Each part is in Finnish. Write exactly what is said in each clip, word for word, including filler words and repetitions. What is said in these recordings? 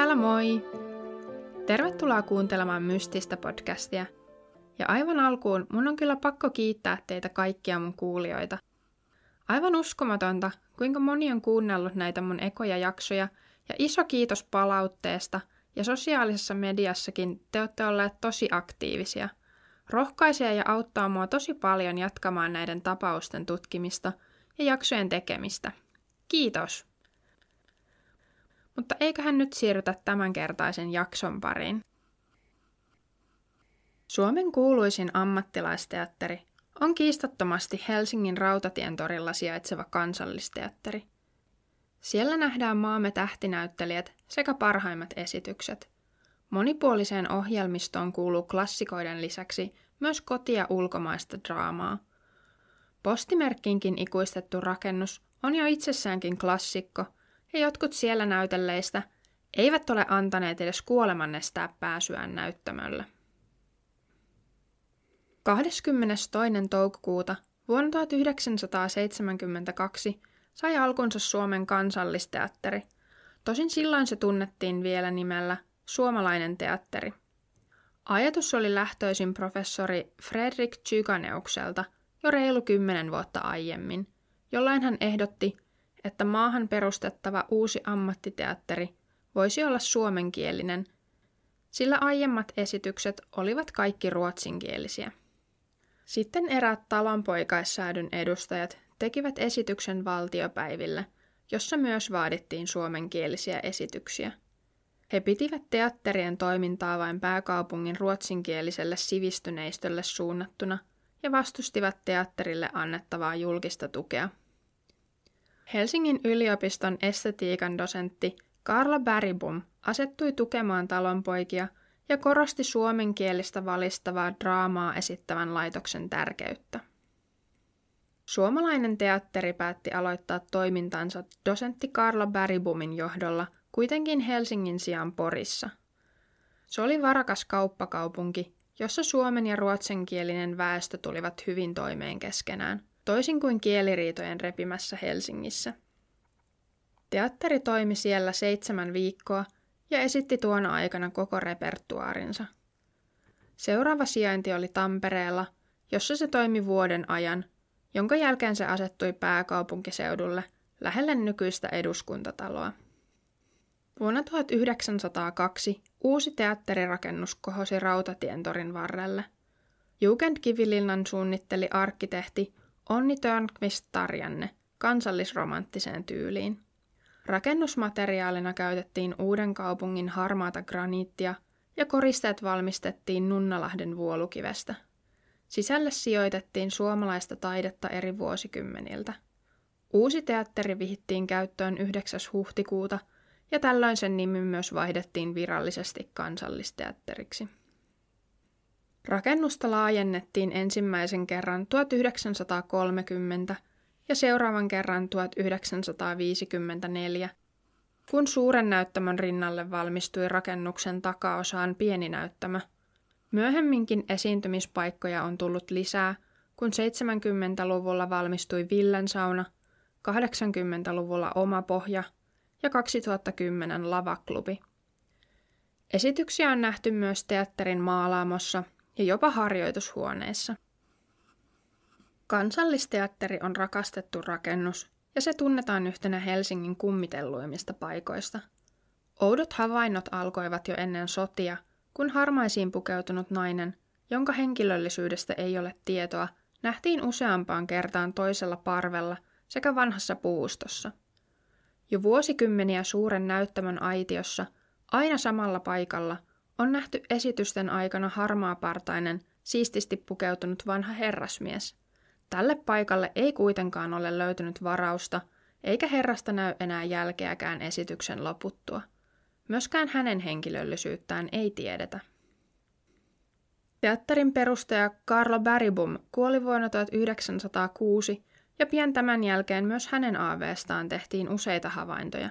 Täällä moi! Tervetuloa kuuntelemaan Mystistä podcastia. Ja aivan alkuun mun on kyllä pakko kiittää teitä kaikkia mun kuulijoita. Aivan uskomatonta, kuinka moni on kuunnellut näitä mun ekoja jaksoja, ja iso kiitos palautteesta, ja sosiaalisessa mediassakin te olette olleet tosi aktiivisia. Rohkaisee ja auttaa mua tosi paljon jatkamaan näiden tapausten tutkimista ja jaksojen tekemistä. Kiitos! Mutta eiköhän nyt siirrytä tämänkertaisen jakson pariin. Suomen kuuluisin ammattilaisteatteri on kiistattomasti Helsingin Rautatientorilla sijaitseva Kansallisteatteri. Siellä nähdään maamme tähtinäyttelijät sekä parhaimmat esitykset. Monipuoliseen ohjelmistoon kuuluu klassikoiden lisäksi myös koti- ja ulkomaista draamaa. Postimerkkiinkin ikuistettu rakennus on jo itsessäänkin klassikko, ja jotkut siellä näytelleistä eivät ole antaneet edes kuoleman estää pääsyään näyttämölle. kahdeskymmenestoinen toukokuuta vuonna tuhatyhdeksänsataaseitsemänkymmentäkaksi sai alkunsa Suomen Kansallisteatteri, tosin silloin se tunnettiin vielä nimellä Suomalainen teatteri. Ajatus oli lähtöisin professori Fredrik Zyganeukselta jo reilu kymmenen vuotta aiemmin, jolloin hän ehdotti, että maahan perustettava uusi ammattiteatteri voisi olla suomenkielinen, sillä aiemmat esitykset olivat kaikki ruotsinkielisiä. Sitten eräät talonpoikaissäädyn edustajat tekivät esityksen valtiopäiville, jossa myös vaadittiin suomenkielisiä esityksiä. He pitivät teatterien toimintaa vain pääkaupungin ruotsinkieliselle sivistyneistölle suunnattuna ja vastustivat teatterille annettavaa julkista tukea. Helsingin yliopiston estetiikan dosentti Kaarlo Bergbom asettui tukemaan talonpoikia ja korosti suomenkielistä valistavaa draamaa esittävän laitoksen tärkeyttä. Suomalainen teatteri päätti aloittaa toimintansa dosentti Kaarlo Bergbomin johdolla kuitenkin Helsingin sijaan Porissa. Se oli varakas kauppakaupunki, jossa suomen- ja ruotsinkielinen väestö tulivat hyvin toimeen keskenään, toisin kuin kieliriitojen repimässä Helsingissä. Teatteri toimi siellä seitsemän viikkoa ja esitti tuona aikana koko repertuaarinsa. Seuraava sijainti oli Tampereella, jossa se toimi vuoden ajan, jonka jälkeen se asettui pääkaupunkiseudulle lähelle nykyistä eduskuntataloa. Vuonna tuhatyhdeksänsataakaksi uusi teatterirakennus kohosi Rautatientorin varrelle. Jugendkivilinnan suunnitteli arkkitehti Onni Törnqvist tarjanne kansallisromanttiseen tyyliin. Rakennusmateriaalina käytettiin Uudenkaupungin harmaata graniittia ja koristeet valmistettiin Nunnalahden vuolukivestä. Sisälle sijoitettiin suomalaista taidetta eri vuosikymmeniltä. Uusi teatteri vihittiin käyttöön yhdeksäs huhtikuuta ja tällöin sen nimi myös vaihdettiin virallisesti Kansallisteatteriksi. Rakennusta laajennettiin ensimmäisen kerran tuhatyhdeksänsataakolmekymmentä ja seuraavan kerran tuhatyhdeksänsataaviisikymmentäneljä, kun suuren näyttämön rinnalle valmistui rakennuksen takaosaan pieni näyttämö. Myöhemminkin esiintymispaikkoja on tullut lisää, kun seitsemänkymmentäluvulla valmistui Villensauna, kahdeksankymmentäluvulla Oma pohja ja kaksituhattakymmenen Lavaklubi. Esityksiä on nähty myös teatterin maalaamossa ja jopa harjoitushuoneissa. Kansallisteatteri on rakastettu rakennus ja se tunnetaan yhtenä Helsingin kummitelluimmista paikoista. Oudot havainnot alkoivat jo ennen sotia, kun harmaisiin pukeutunut nainen, jonka henkilöllisyydestä ei ole tietoa, nähtiin useampaan kertaan toisella parvella sekä vanhassa puustossa. Jo vuosikymmeniä suuren näyttämön aitiossa, aina samalla paikalla, on nähty esitysten aikana harmaapartainen, siististi pukeutunut vanha herrasmies. Tälle paikalle ei kuitenkaan ole löytynyt varausta, eikä herrasta näy enää jälkeäkään esityksen loputtua. Myöskään hänen henkilöllisyyttään ei tiedetä. Teatterin perustaja Kaarlo Bergbom kuoli vuonna tuhatyhdeksänsataakuusi, ja pian tämän jälkeen myös hänen aaveestaan tehtiin useita havaintoja.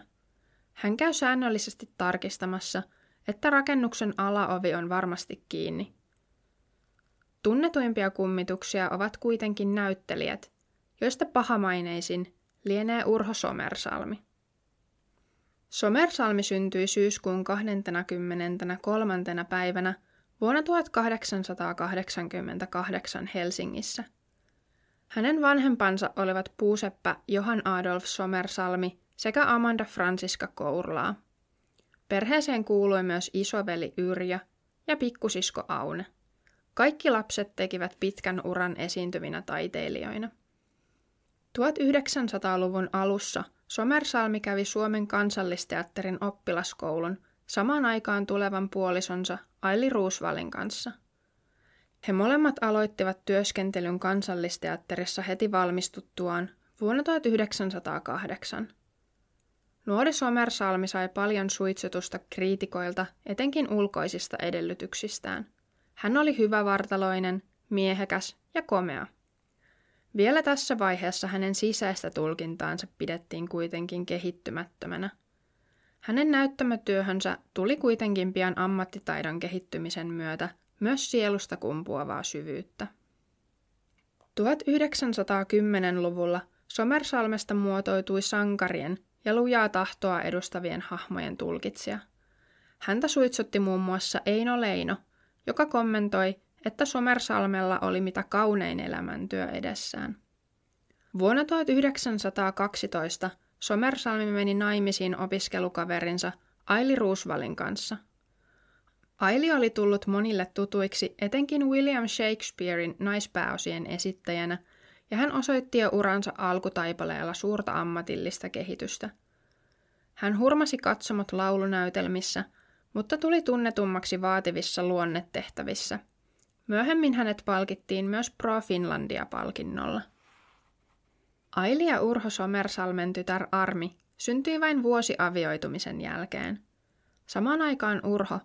Hän käy säännöllisesti tarkistamassa, että rakennuksen alaovi on varmasti kiinni. Tunnetuimpia kummituksia ovat kuitenkin näyttelijät, joista pahamaineisin lienee Urho Somersalmi. Somersalmi syntyi syyskuun kahdeskymmeneskolmas päivänä vuonna tuhatkahdeksansataakahdeksankymmentäkahdeksan Helsingissä. Hänen vanhempansa olivat puuseppä Johan Adolf Somersalmi sekä Amanda Franziska Kourlaa. Perheeseen kuului myös isoveli Yrjö ja pikkusisko Aune. Kaikki lapset tekivät pitkän uran esiintyvinä taiteilijoina. tuhatyhdeksänsataaluvun alussa Somersalmi kävi Suomen Kansallisteatterin oppilaskoulun samaan aikaan tulevan puolisonsa Aili Ruusvalin kanssa. He molemmat aloittivat työskentelyn Kansallisteatterissa heti valmistuttuaan vuonna tuhatyhdeksänsataakahdeksan. Nuori Somersalmi sai paljon suitsutusta kriitikoilta, etenkin ulkoisista edellytyksistään. Hän oli hyvävartaloinen, miehekäs ja komea. Vielä tässä vaiheessa hänen sisäistä tulkintaansa pidettiin kuitenkin kehittymättömänä. Hänen näyttämötyöhönsä tuli kuitenkin pian ammattitaidon kehittymisen myötä myös sielusta kumpuavaa syvyyttä. tuhatyhdeksänsataakymmenluvulla Somersalmesta muotoutui sankarien ja lujaa tahtoa edustavien hahmojen tulkitsija. Häntä suitsutti muun muassa Eino Leino, joka kommentoi, että Somersalmella oli mitä kaunein elämäntyö edessään. Vuonna tuhatyhdeksänsataakaksitoista Somersalmi meni naimisiin opiskelukaverinsa Aili Ruusvalin kanssa. Aili oli tullut monille tutuiksi etenkin William Shakespearein naispääosien esittäjänä, ja hän osoitti jo uransa alkutaipaleella suurta ammatillista kehitystä. Hän hurmasi katsomot laulunäytelmissä, mutta tuli tunnetummaksi vaativissa luonnetehtävissä. Myöhemmin hänet palkittiin myös Pro Finlandia-palkinnolla. Aili ja Urho Somersalmen tytär Armi syntyi vain vuosi avioitumisen jälkeen. Samaan aikaan Urho,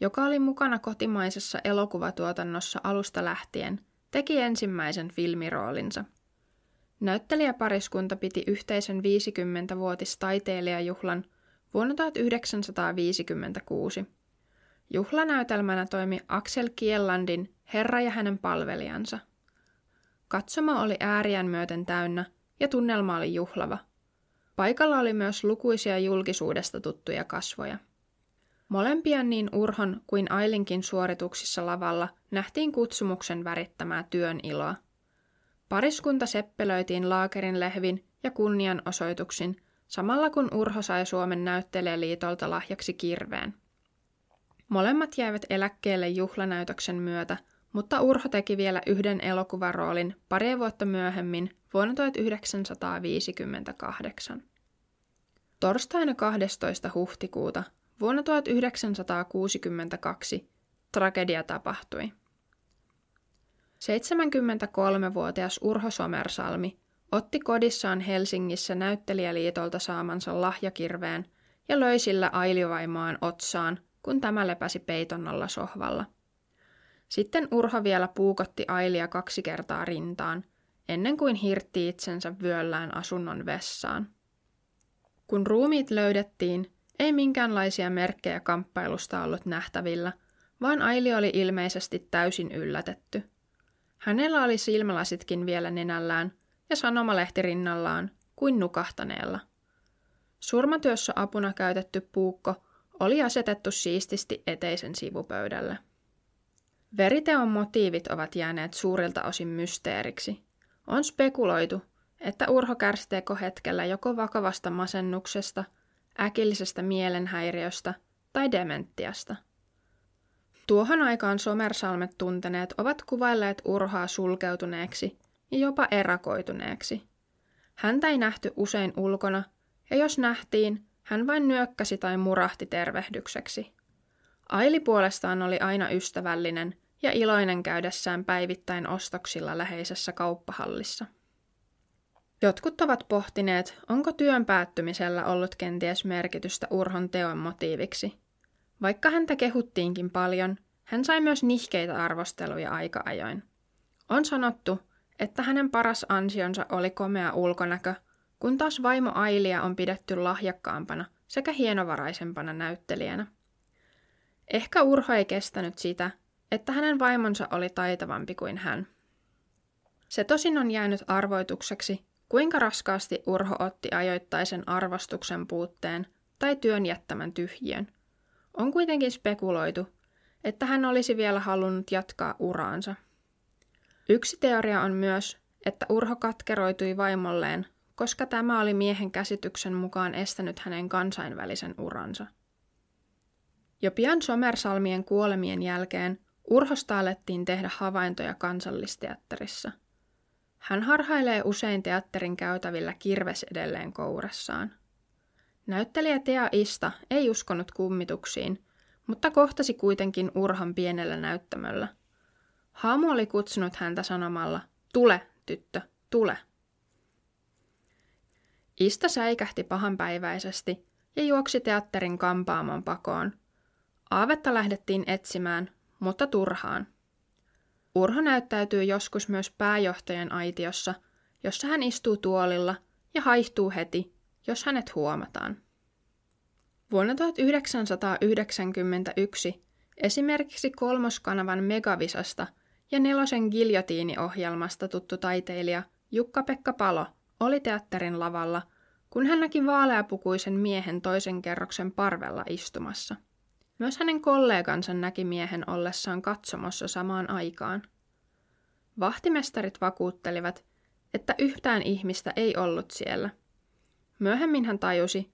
joka oli mukana kotimaisessa elokuvatuotannossa alusta lähtien, teki ensimmäisen filmiroolinsa. Näyttelijäpariskunta piti yhteisen viisikymmenvuotistaiteilijajuhlan vuonna tuhatyhdeksänsataaviisikymmentäkuusi. Juhlanäytelmänä toimi Axel Kiellandin Herra ja hänen palvelijansa. Katsoma oli ääriään myöten täynnä ja tunnelma oli juhlava. Paikalla oli myös lukuisia julkisuudesta tuttuja kasvoja. Molempien niin Urhon kuin Ailinkin suorituksissa lavalla nähtiin kutsumuksen värittämää työn iloa. Pariskunta seppelöitiin laakerin lehvin ja kunnianosoituksin, samalla kun Urho sai Suomen Näyttelijäliitolta lahjaksi kirveen. Molemmat jäivät eläkkeelle juhlanäytöksen myötä, mutta Urho teki vielä yhden elokuvaroolin pari vuotta myöhemmin vuonna tuhatyhdeksänsataaviisikymmentäkahdeksan. Torstaina kahdestoista huhtikuuta vuonna tuhatyhdeksänsataakuusikymmentäkaksi tragedia tapahtui. seitsemänkymmentäkolmevuotias Urho Somersalmi otti kodissaan Helsingissä Näyttelijäliitolta saamansa lahjakirveen ja löi sillä Ailivaimaan otsaan, kun tämä lepäsi peiton alla sohvalla. Sitten Urho vielä puukotti Ailia kaksi kertaa rintaan, ennen kuin hirtti itsensä vyöllään asunnon vessaan. Kun ruumiit löydettiin, ei minkäänlaisia merkkejä kamppailusta ollut nähtävillä, vaan Aili oli ilmeisesti täysin yllätetty. Hänellä oli silmälasitkin vielä nenällään ja sanomalehti rinnallaan kuin nukahtaneella. Surmatyössä apuna käytetty puukko oli asetettu siististi eteisen sivupöydälle. Veriteon motiivit ovat jääneet suurilta osin mysteeriksi. On spekuloitu, että Urho kärsi tekohetkellä joko vakavasta masennuksesta, äkillisestä mielenhäiriöstä tai dementiasta. Tuohon aikaan Somersalmet tunteneet ovat kuvailleet Urhoa sulkeutuneeksi ja jopa erakoituneeksi. Häntä ei nähty usein ulkona, ja jos nähtiin, hän vain nyökkäsi tai murahti tervehdykseksi. Aili puolestaan oli aina ystävällinen ja iloinen käydessään päivittäin ostoksilla läheisessä kauppahallissa. Jotkut ovat pohtineet, onko työn päättymisellä ollut kenties merkitystä Urhon teon motiiviksi. Vaikka häntä kehuttiinkin paljon, hän sai myös nihkeitä arvosteluja aika ajoin. On sanottu, että hänen paras ansionsa oli komea ulkonäkö, kun taas vaimo Ailia on pidetty lahjakkaampana sekä hienovaraisempana näyttelijänä. Ehkä Urho ei kestänyt sitä, että hänen vaimonsa oli taitavampi kuin hän. Se tosin on jäänyt arvoitukseksi, kuinka raskaasti Urho otti ajoittaisen arvostuksen puutteen tai työn jättämän tyhjiön. On kuitenkin spekuloitu, että hän olisi vielä halunnut jatkaa uraansa. Yksi teoria on myös, että Urho katkeroitui vaimolleen, koska tämä oli miehen käsityksen mukaan estänyt hänen kansainvälisen uransa. Jo pian Somersalmien kuolemien jälkeen Urhosta alettiin tehdä havaintoja Kansallisteatterissa. Hän harhailee usein teatterin käytävillä kirves edelleen kouressaan. Näyttelijä Tea Ista ei uskonut kummituksiin, mutta kohtasi kuitenkin Urhon pienellä näyttämöllä. Haamu oli kutsunut häntä sanomalla, tule, tyttö, tule. Ista säikähti pahanpäiväisesti ja juoksi teatterin kampaamon pakoon. Aavetta lähdettiin etsimään, mutta turhaan. Urho näyttäytyy joskus myös pääjohtajan aitiossa, jossa hän istuu tuolilla ja haihtuu heti, jos hänet huomataan. Vuonna tuhatyhdeksänsataayhdeksänkymmentäyksi esimerkiksi Kolmoskanavan Megavisasta ja Nelosen Giljotiini-ohjelmasta tuttu taiteilija Jukka-Pekka Palo oli teatterin lavalla, kun hän näki vaaleapukuisen miehen toisen kerroksen parvella istumassa. Myös hänen kollegansa näki miehen ollessaan katsomossa samaan aikaan. Vahtimestarit vakuuttelivat, että yhtään ihmistä ei ollut siellä. Myöhemmin hän tajusi,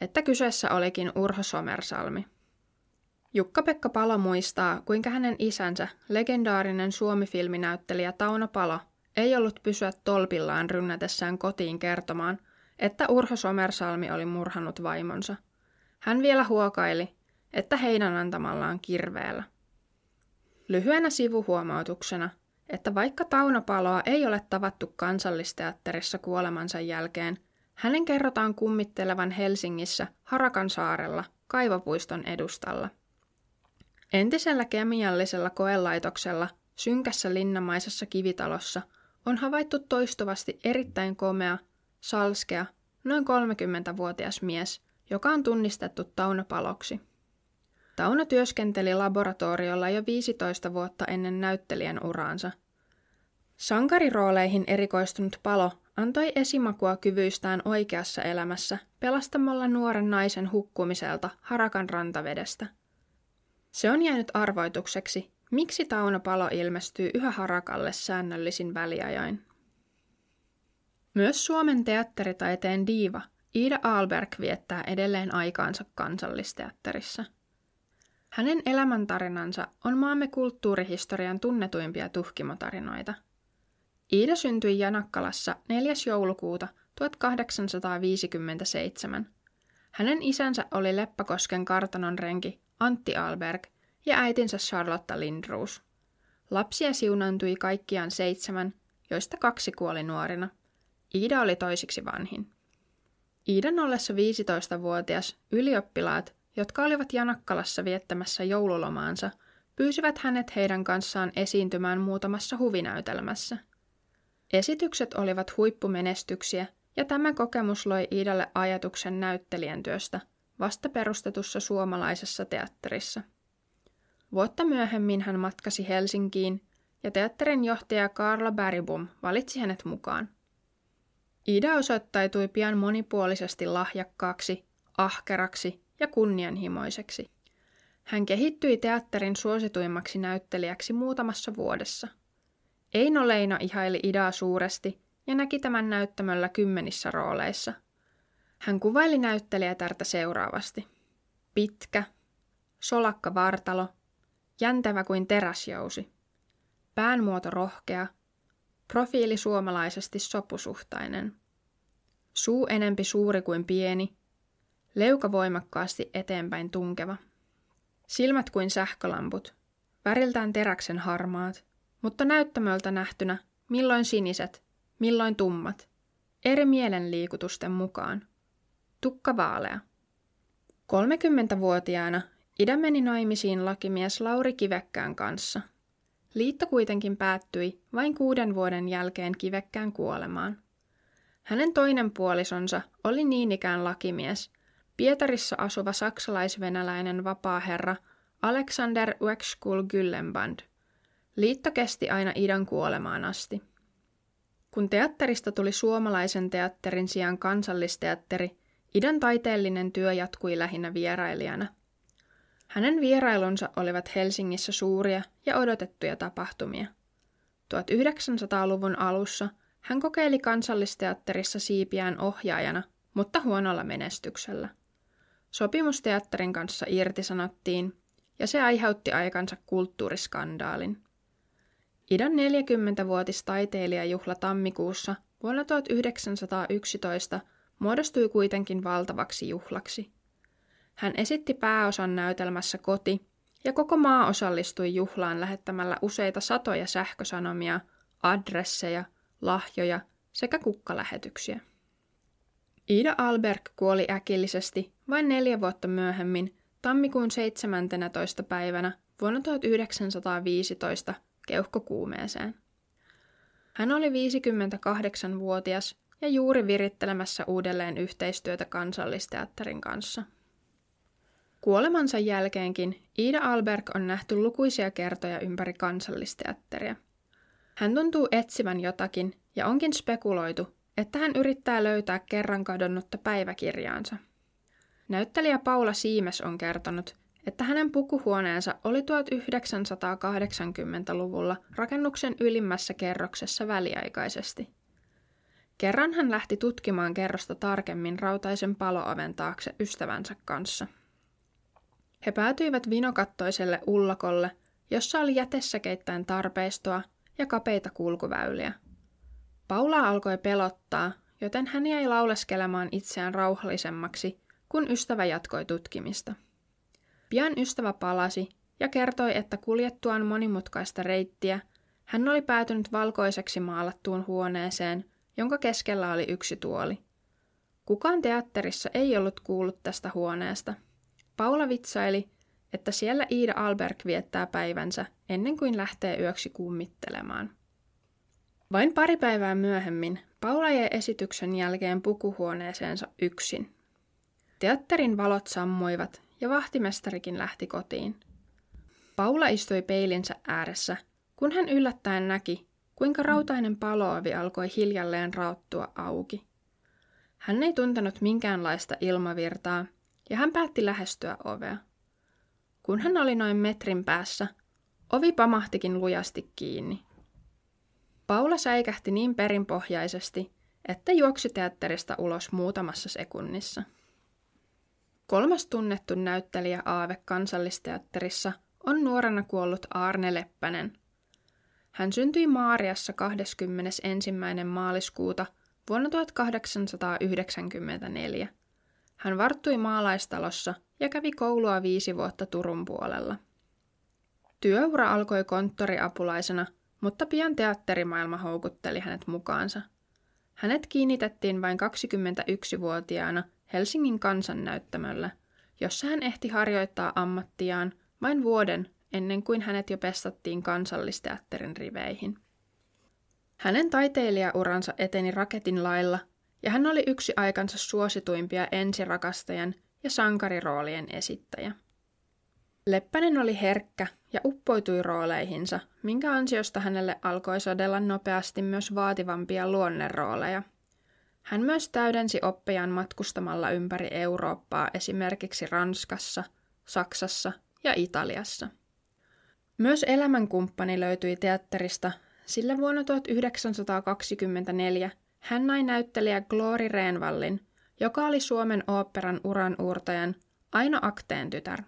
että kyseessä olikin Urho Somersalmi. Jukka-Pekka Palo muistaa, kuinka hänen isänsä, legendaarinen suomifilminäyttelijä Tauno Palo, ei ollut pysyä tolpillaan rynnätessään kotiin kertomaan, että Urho Somersalmi oli murhannut vaimonsa. Hän vielä huokaili, että heidän antamallaan kirveellä. Lyhyenä sivuhuomautuksena, että vaikka Tauno Paloa ei ole tavattu Kansallisteatterissa kuolemansa jälkeen, hänen kerrotaan kummittelevan Helsingissä Harakansaarella Kaivopuiston edustalla. Entisellä kemiallisella koelaitoksella synkässä linnamaisessa kivitalossa on havaittu toistuvasti erittäin komea, salskea, noin kolmekymmentävuotias mies, joka on tunnistettu Tauno Paloksi. Tauno työskenteli laboratoriolla jo viisitoista vuotta ennen näyttelijän uraansa. Sankarirooleihin erikoistunut Palo antoi esimakua kyvyistään oikeassa elämässä pelastamalla nuoren naisen hukkumiselta Harakan rantavedestä. Se on jäänyt arvoitukseksi, miksi Tauno Palo ilmestyy yhä Harakalle säännöllisin väliajoin. Myös Suomen teatteritaiteen diiva Ida Aalberg viettää edelleen aikaansa Kansallisteatterissa. Hänen elämäntarinansa on maamme kulttuurihistorian tunnetuimpia tuhkimotarinoita. Iida syntyi Janakkalassa neljäs joulukuuta tuhatkahdeksansataaviisikymmentäseitsemän. Hänen isänsä oli Leppakosken kartanon renki Antti Ahlberg ja äitinsä Charlotta Lindroos. Lapsia siunaantui kaikkiaan seitsemän, joista kaksi kuoli nuorina. Iida oli toisiksi vanhin. Iidan ollessa viisitoistavuotias ylioppilaat, jotka olivat Janakkalassa viettämässä joululomaansa, pyysivät hänet heidän kanssaan esiintymään muutamassa huvinäytelmässä. Esitykset olivat huippumenestyksiä, ja tämä kokemus loi Iidalle ajatuksen näyttelijän työstä vasta perustetussa suomalaisessa teatterissa. Vuotta myöhemmin hän matkasi Helsinkiin, ja teatterin johtaja Kaarlo Bergbom valitsi hänet mukaan. Iida osoittautui pian monipuolisesti lahjakkaaksi, ahkeraksi ja kunnianhimoiseksi. Hän kehittyi teatterin suosituimmaksi näyttelijäksi muutamassa vuodessa. Eino Leino ihaili Idaa suuresti ja näki tämän näyttämöllä kymmenissä rooleissa. Hän kuvaili näyttelijätärtä seuraavasti. Pitkä, solakka vartalo, jäntevä kuin teräsjousi, päänmuoto rohkea, profiili suomalaisesti sopusuhtainen, suu enempi suuri kuin pieni, leuka voimakkaasti eteenpäin tunkeva, silmät kuin sähkölamput, väriltään teräksen harmaat, mutta näyttämöltä nähtynä milloin siniset, milloin tummat, eri mielenliikutusten mukaan. Tukka vaalea. kolmekymmentävuotiaana Ida meni naimisiin lakimies Lauri Kivekkään kanssa. Liitto kuitenkin päättyi vain kuuden vuoden jälkeen Kivekkään kuolemaan. Hänen toinen puolisonsa oli niin ikään lakimies, Pietarissa asuva saksalaisvenäläinen vapaaherra Alexander Uexkull-Güllenband. Liitto kesti aina Idan kuolemaan asti. Kun teatterista tuli suomalaisen teatterin sijaan Kansallisteatteri, Idan taiteellinen työ jatkui lähinnä vierailijana. Hänen vierailunsa olivat Helsingissä suuria ja odotettuja tapahtumia. tuhatyhdeksänsataaluvun alussa hän kokeili Kansallisteatterissa siipiään ohjaajana, mutta huonolla menestyksellä. Sopimus teatterin kanssa irtisanottiin, ja se aiheutti aikansa kulttuuriskandaalin. Idan neljäkymmenvuotis taiteilijajuhla tammikuussa vuonna tuhatyhdeksänsataayksitoista muodostui kuitenkin valtavaksi juhlaksi. Hän esitti pääosan näytelmässä Koti, ja koko maa osallistui juhlaan lähettämällä useita satoja sähkösanomia, adresseja, lahjoja sekä kukkalähetyksiä. Ida Aalberg kuoli äkillisesti vain neljä vuotta myöhemmin tammikuun seitsemännentoista päivänä vuonna tuhatyhdeksänsataaviisitoista keuhkokuumeeseen. Hän oli viisikymmentäkahdeksanvuotias ja juuri virittelemässä uudelleen yhteistyötä Kansallisteatterin kanssa. Kuolemansa jälkeenkin Ida Aalberg on nähty lukuisia kertoja ympäri Kansallisteatteria. Hän tuntuu etsivän jotakin ja onkin spekuloitu, että hän yrittää löytää kerran kadonnutta päiväkirjaansa. Näyttelijä Paula Siimes on kertonut, että hänen pukuhuoneensa oli tuhatyhdeksänsataakahdeksankymmentäluvulla rakennuksen ylimmässä kerroksessa väliaikaisesti. Kerran hän lähti tutkimaan kerrosta tarkemmin rautaisen palooven taakse ystävänsä kanssa. He päätyivät vinokattoiselle ullakolle, jossa oli jätesäkeittäin tarpeistoa ja kapeita kulkuväyliä. Paulaa alkoi pelottaa, joten hän jäi lauleskelemaan itseään rauhallisemmaksi, kun ystävä jatkoi tutkimista. Pian ystävä palasi ja kertoi, että kuljettuaan monimutkaista reittiä hän oli päätynyt valkoiseksi maalattuun huoneeseen, jonka keskellä oli yksi tuoli. Kukaan teatterissa ei ollut kuullut tästä huoneesta. Paula vitsaili, että siellä Ida Aalberg viettää päivänsä ennen kuin lähtee yöksi kummittelemaan. Vain pari päivää myöhemmin Paula jäi esityksen jälkeen pukuhuoneeseensa yksin. Teatterin valot sammuivat ja vahtimestarikin lähti kotiin. Paula istui peilinsä ääressä, kun hän yllättäen näki, kuinka rautainen paloovi alkoi hiljalleen raottua auki. Hän ei tuntenut minkäänlaista ilmavirtaa, ja hän päätti lähestyä ovea. Kun hän oli noin metrin päässä, ovi pamahtikin lujasti kiinni. Paula säikähti niin perinpohjaisesti, että juoksi teatterista ulos muutamassa sekunnissa. Kolmas tunnettu näyttelijä aave Kansallisteatterissa on nuorena kuollut Aarne Leppänen. Hän syntyi Maariassa kahdeskymmenesensimmäinen maaliskuuta vuonna tuhatkahdeksansataayhdeksänkymmentäneljä. Hän varttui maalaistalossa ja kävi koulua viisi vuotta Turun puolella. Työura alkoi konttoriapulaisena, mutta pian teatterimaailma houkutteli hänet mukaansa. Hänet kiinnitettiin vain kaksikymmentäyksivuotiaana Helsingin Kansannäyttämöllä, jossa hän ehti harjoittaa ammattiaan vain vuoden ennen kuin hänet jo pestattiin Kansallisteatterin riveihin. Hänen taiteilijauransa eteni raketin lailla, ja hän oli yksi aikansa suosituimpia ensirakastajan ja sankariroolien esittäjä. Leppänen oli herkkä ja uppoitui rooleihinsa, minkä ansiosta hänelle alkoi sadella nopeasti myös vaativampia luonnerooleja. Hän myös täydensi oppejaan matkustamalla ympäri Eurooppaa esimerkiksi Ranskassa, Saksassa ja Italiassa. Myös elämänkumppani löytyi teatterista, sillä vuonna tuhatyhdeksänsataakaksikymmentäneljä hän nai näyttelijä Glory Reenvallin, joka oli Suomen oopperan uranuurtajan Aino Akteen tytär.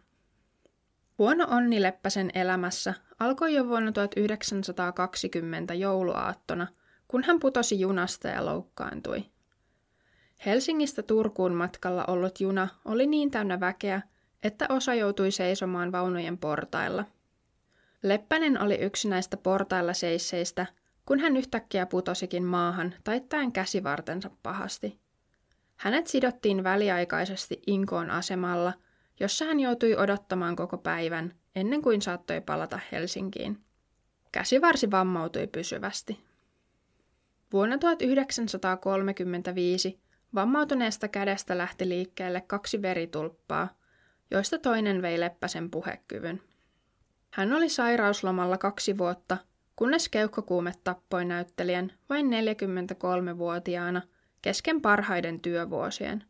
Huono onni Leppäsen elämässä alkoi jo vuonna tuhatyhdeksänsataakaksikymmentä jouluaattona, kun hän putosi junasta ja loukkaantui. Helsingistä Turkuun matkalla ollut juna oli niin täynnä väkeä, että osa joutui seisomaan vaunujen portailla. Leppänen oli yksi näistä portailla seisseistä, kun hän yhtäkkiä putosikin maahan taittaen käsivartensa pahasti. Hänet sidottiin väliaikaisesti Inkoon asemalla, jossa hän joutui odottamaan koko päivän ennen kuin saattoi palata Helsinkiin. Käsivarsi vammautui pysyvästi. Vuonna tuhatyhdeksänsataakolmekymmentäviisi vammautuneesta kädestä lähti liikkeelle kaksi veritulppaa, joista toinen vei Leppäsen puhekyvyn. Hän oli sairauslomalla kaksi vuotta, kunnes keuhkokuume tappoi näyttelijän vain neljäkymmentäkolmevuotiaana kesken parhaiden työvuosien.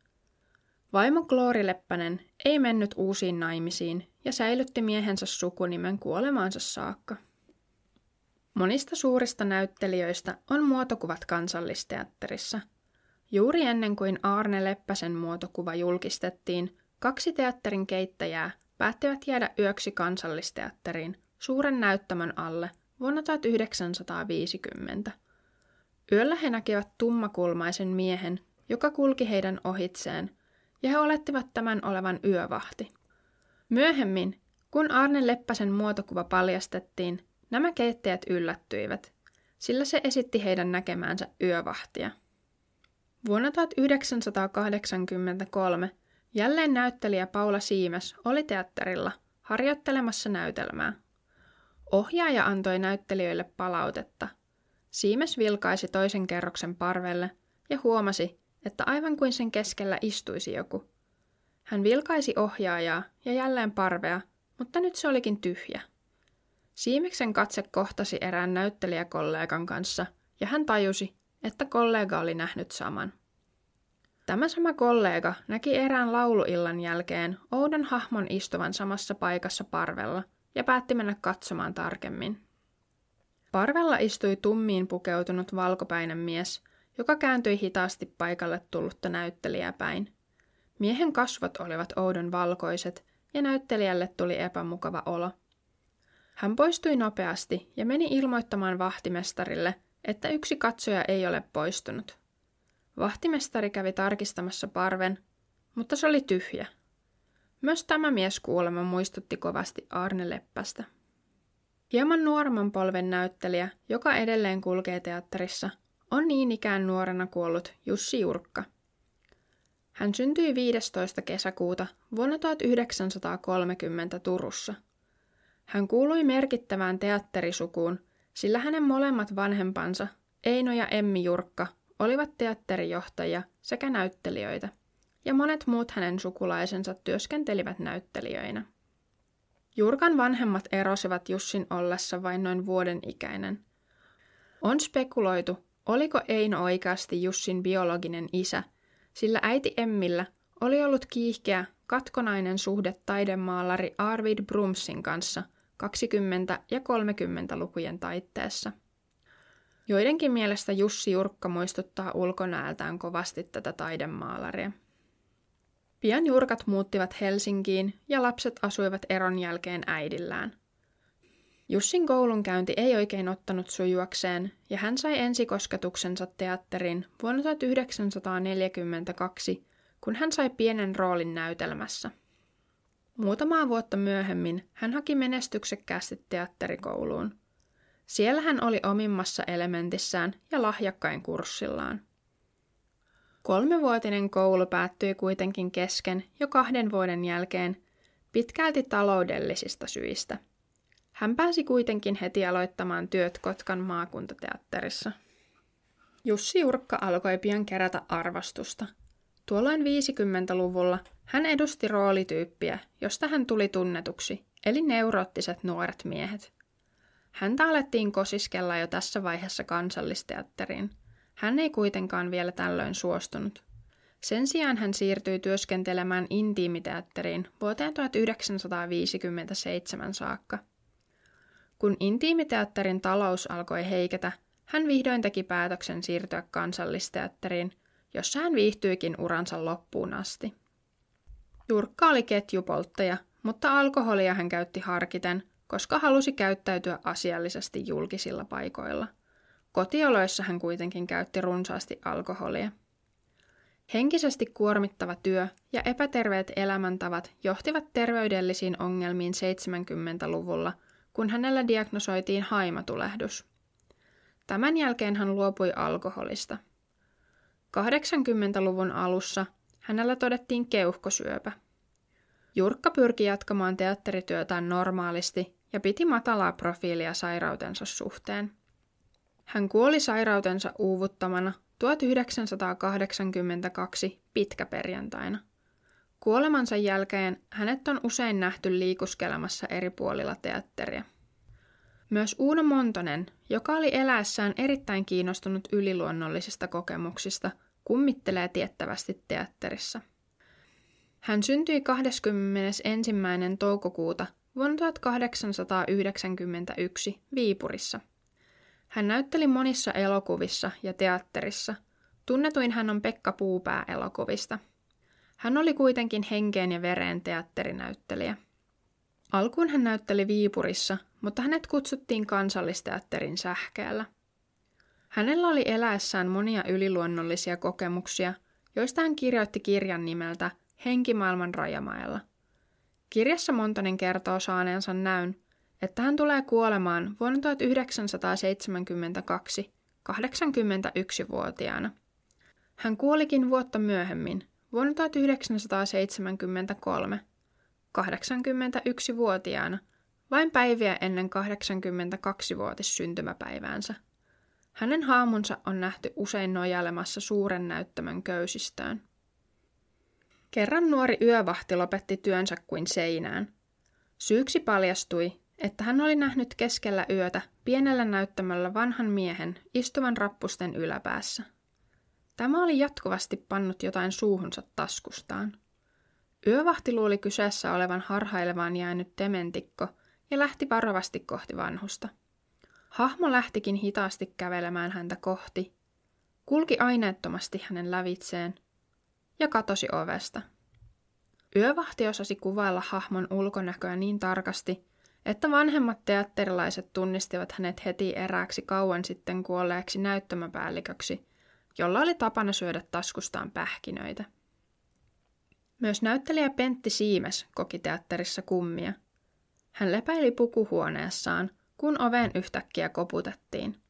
Vaimo Glory Leppänen ei mennyt uusiin naimisiin ja säilytti miehensä sukunimen kuolemaansa saakka. Monista suurista näyttelijöistä on muotokuvat Kansallisteatterissa. Juuri ennen kuin Aarne Leppäsen muotokuva julkistettiin, kaksi teatterin keittäjää päättivät jäädä yöksi Kansallisteatteriin suuren näyttämön alle vuonna tuhatyhdeksänsataaviisikymmentä. Yöllä he näkivät tummakulmaisen miehen, joka kulki heidän ohitseen, ja he olettivat tämän olevan yövahti. Myöhemmin, kun Aarne Leppäsen muotokuva paljastettiin, nämä keittäjät yllättyivät, sillä se esitti heidän näkemäänsä yövahtia. Vuonna tuhatyhdeksänsataakahdeksankymmentäkolme jälleen näyttelijä Paula Siimes oli teatterilla harjoittelemassa näytelmää. Ohjaaja antoi näyttelijöille palautetta. Siimes vilkaisi toisen kerroksen parvelle ja huomasi, että aivan kuin sen keskellä istuisi joku. Hän vilkaisi ohjaajaa ja jälleen parvea, mutta nyt se olikin tyhjä. Siimeksen katse kohtasi erään näyttelijäkollegan kanssa ja hän tajusi, että kollega oli nähnyt saman. Tämä sama kollega näki erään lauluillan jälkeen oudon hahmon istuvan samassa paikassa parvella ja päätti mennä katsomaan tarkemmin. Parvella istui tummiin pukeutunut valkopäinen mies, joka kääntyi hitaasti paikalle tullutta näyttelijää päin. Miehen kasvot olivat oudon valkoiset ja näyttelijälle tuli epämukava olo. Hän poistui nopeasti ja meni ilmoittamaan vahtimestarille, että yksi katsoja ei ole poistunut. Vahtimestari kävi tarkistamassa parven, mutta se oli tyhjä. Myös tämä mies kuulemma muistutti kovasti Aarne Leppästä. Hieman nuoremman polven näyttelijä, joka edelleen kulkee teatterissa, on niin ikään nuorena kuollut Jussi Jurkka. Hän syntyi viidestoista kesäkuuta vuonna tuhatyhdeksänsataakolmekymmentä Turussa. Hän kuului merkittävään teatterisukuun, sillä hänen molemmat vanhempansa, Eino ja Emmi Jurkka, olivat teatterijohtajia sekä näyttelijöitä, ja monet muut hänen sukulaisensa työskentelivät näyttelijöinä. Jurkan vanhemmat erosivat Jussin ollessa vain noin vuoden ikäinen. On spekuloitu, oliko Eino oikeasti Jussin biologinen isä, sillä äiti Emmillä oli ollut kiihkeä, katkonainen suhde taidemaalari Arvid Brumsin kanssa kaksikymmentä- ja kolmekymmentälukujen taitteessa. Joidenkin mielestä Jussi Jurkka muistuttaa ulkonäöltään kovasti tätä taidemaalaria. Pian Jurkat muuttivat Helsinkiin ja lapset asuivat eron jälkeen äidillään. Jussin koulunkäynti ei oikein ottanut sujuakseen ja hän sai ensikosketuksensa teatterin vuonna tuhatyhdeksänsataaneljäkymmentäkaksi, kun hän sai pienen roolin näytelmässä. Muutamaa vuotta myöhemmin hän haki menestyksekkäästi teatterikouluun. Siellä hän oli omimmassa elementissään ja lahjakkain kurssillaan. Kolmevuotinen koulu päättyi kuitenkin kesken jo kahden vuoden jälkeen pitkälti taloudellisista syistä. Hän pääsi kuitenkin heti aloittamaan työt Kotkan maakuntateatterissa. Jussi Jurkka alkoi pian kerätä arvostusta. Tuolloin viisikymmentäluvulla hän edusti roolityyppiä, josta hän tuli tunnetuksi, eli neuroottiset nuoret miehet. Häntä alettiin kosiskella jo tässä vaiheessa Kansallisteatteriin. Hän ei kuitenkaan vielä tällöin suostunut. Sen sijaan hän siirtyi työskentelemään intiimiteatteriin vuoteen tuhatyhdeksänsataaviisikymmentäseitsemän saakka. Kun intiimiteatterin talous alkoi heiketä, hän vihdoin teki päätöksen siirtyä Kansallisteatteriin, jossa hän viihtyikin uransa loppuun asti. Jurkka oli ketjupolttaja, mutta alkoholia hän käytti harkiten, koska halusi käyttäytyä asiallisesti julkisilla paikoilla. Kotioloissa hän kuitenkin käytti runsaasti alkoholia. Henkisesti kuormittava työ ja epäterveet elämäntavat johtivat terveydellisiin ongelmiin seitsemänkymmentäluvulla, kun hänellä diagnosoitiin haimatulehdus. Tämän jälkeen hän luopui alkoholista. kahdeksankymmentäluvun alussa hänellä todettiin keuhkosyöpä. Jurkka pyrki jatkamaan teatterityötään normaalisti ja piti matalaa profiilia sairautensa suhteen. Hän kuoli sairautensa uuvuttamana tuhatyhdeksänsataakahdeksankymmentäkaksi pitkäperjantaina. Kuolemansa jälkeen hänet on usein nähty liikuskelemassa eri puolilla teatteria. Myös Uuno Montonen, joka oli eläessään erittäin kiinnostunut yliluonnollisista kokemuksista, kummittelee tiettävästi teatterissa. Hän syntyi kahdeskymmenesensimmäinen toukokuuta vuonna tuhatkahdeksansataayhdeksänkymmentäyksi Viipurissa. Hän näytteli monissa elokuvissa ja teatterissa. Tunnetuin hän on Pekka Puupää-elokuvista. Hän oli kuitenkin henkeen ja vereen teatterinäyttelijä. Alkuun hän näytteli Viipurissa, mutta hänet kutsuttiin Kansallisteatterin sähkeellä. Hänellä oli eläessään monia yliluonnollisia kokemuksia, joista hän kirjoitti kirjan nimeltä Henkimaailman rajamailla. Kirjassa Montonen kertoo saaneensa näyn, että hän tulee kuolemaan vuonna tuhatyhdeksänsataaseitsemänkymmentäkaksi kahdeksankymmentäyksivuotiaana. Hän kuolikin vuotta myöhemmin, vuonna tuhatyhdeksänsataaseitsemänkymmentäkolme, kahdeksankymmentäyksivuotiaana, vain päiviä ennen kahdeksankymmentäkaksivuotis syntymäpäiväänsä. Hänen haamunsa on nähty usein nojailemassa suuren näyttämön köysistöön. Kerran nuori yövahti lopetti työnsä kuin seinään. Syyksi paljastui, että hän oli nähnyt keskellä yötä pienellä näyttämöllä vanhan miehen istuvan rappusten yläpäässä. Tämä oli jatkuvasti pannut jotain suuhunsa taskustaan. Yövahti luuli kyseessä olevan harhailevaan jäänyt dementikko ja lähti varovasti kohti vanhusta. Hahmo lähtikin hitaasti kävelemään häntä kohti, kulki aineettomasti hänen lävitseen ja katosi ovesta. Yövahti osasi kuvailla hahmon ulkonäköä niin tarkasti, että vanhemmat teatterilaiset tunnistivat hänet heti erääksi kauan sitten kuolleeksi näyttämöpäälliköksi, jolla oli tapana syödä taskustaan pähkinöitä. Myös näyttelijä Pentti Siimes koki teatterissa kummia. Hän lepäili pukuhuoneessaan, kun oveen yhtäkkiä koputettiin.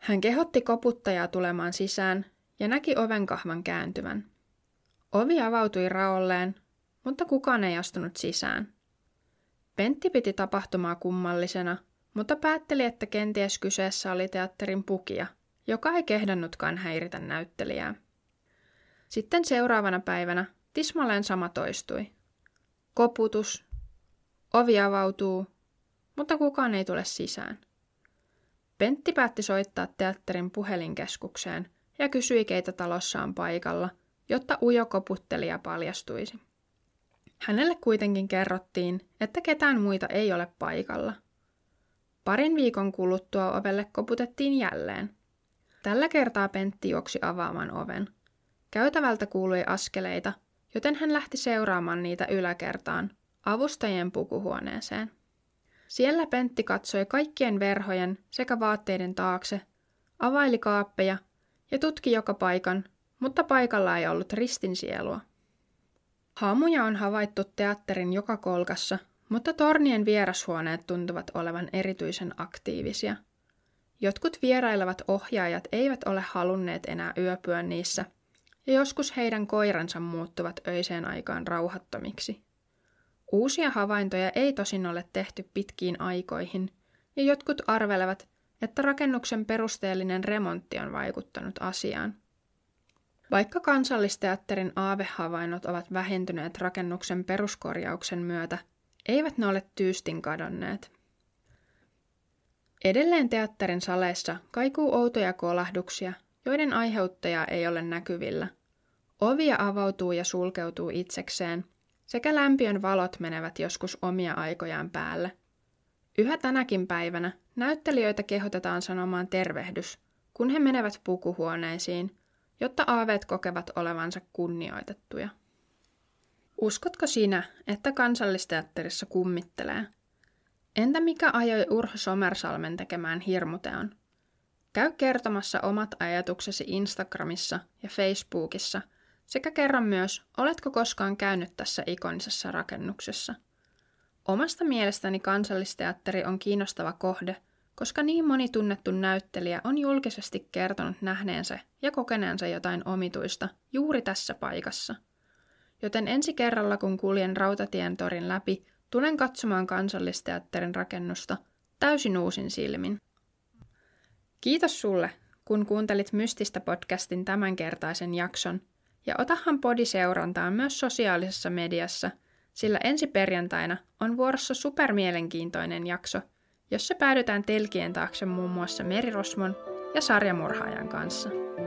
Hän kehotti koputtajaa tulemaan sisään ja näki ovenkahvan kääntyvän. Ovi avautui raolleen, mutta kukaan ei astunut sisään. Pentti piti tapahtumaa kummallisena, mutta päätteli, että kenties kyseessä oli teatterin pukija, joka ei kehdannutkaan häiritä näyttelijää. Sitten seuraavana päivänä tismalleen sama toistui. Koputus, ovi avautuu, mutta kukaan ei tule sisään. Pentti päätti soittaa teatterin puhelinkeskukseen ja kysyi, keitä talossa on paikalla, jotta ujo koputtelija paljastuisi. Hänelle kuitenkin kerrottiin, että ketään muita ei ole paikalla. Parin viikon kuluttua ovelle koputettiin jälleen. Tällä kertaa Pentti juoksi avaamaan oven. Käytävältä kuului askeleita, joten hän lähti seuraamaan niitä yläkertaan, avustajien pukuhuoneeseen. Siellä Pentti katsoi kaikkien verhojen sekä vaatteiden taakse, availi kaappeja ja tutki joka paikan, mutta paikalla ei ollut ristinsielua. Haamuja on havaittu teatterin joka kolkassa, mutta tornien vierashuoneet tuntuvat olevan erityisen aktiivisia. Jotkut vierailevat ohjaajat eivät ole halunneet enää yöpyä niissä, ja joskus heidän koiransa muuttuvat öiseen aikaan rauhattomiksi. Uusia havaintoja ei tosin ole tehty pitkiin aikoihin, ja jotkut arvelevat, että rakennuksen perusteellinen remontti on vaikuttanut asiaan. Vaikka Kansallisteatterin aavehavainnot ovat vähentyneet rakennuksen peruskorjauksen myötä, eivät ne ole tyystin kadonneet. Edelleen teatterin saleissa kaikuu outoja kolahduksia, joiden aiheuttajaa ei ole näkyvillä. Ovia avautuu ja sulkeutuu itsekseen, sekä lämpiön valot menevät joskus omia aikojaan päälle. Yhä tänäkin päivänä näyttelijöitä kehotetaan sanomaan tervehdys, kun he menevät pukuhuoneisiin, jotta aaveet kokevat olevansa kunnioitettuja. Uskotko sinä, että Kansallisteatterissa kummittelee? Entä mikä ajoi Urho Somersalmen tekemään hirmuteon? Käy kertomassa omat ajatuksesi Instagramissa ja Facebookissa sekä kerro myös, oletko koskaan käynyt tässä ikonisessa rakennuksessa. Omasta mielestäni Kansallisteatteri on kiinnostava kohde, koska niin moni tunnettu näyttelijä on julkisesti kertonut nähneensä ja kokeneensa jotain omituista juuri tässä paikassa. Joten ensi kerralla, kun kuljen Rautatien torin läpi, tulen katsomaan Kansallisteatterin rakennusta täysin uusin silmin. Kiitos sulle, kun kuuntelit Mystistä podcastin tämänkertaisen jakson, ja otahan podiseurantaa myös sosiaalisessa mediassa, sillä ensi perjantaina on vuorossa supermielenkiintoinen jakso, jossa päädytään telkien taakse muun muassa Meri Rosmon ja sarjamurhaajan kanssa.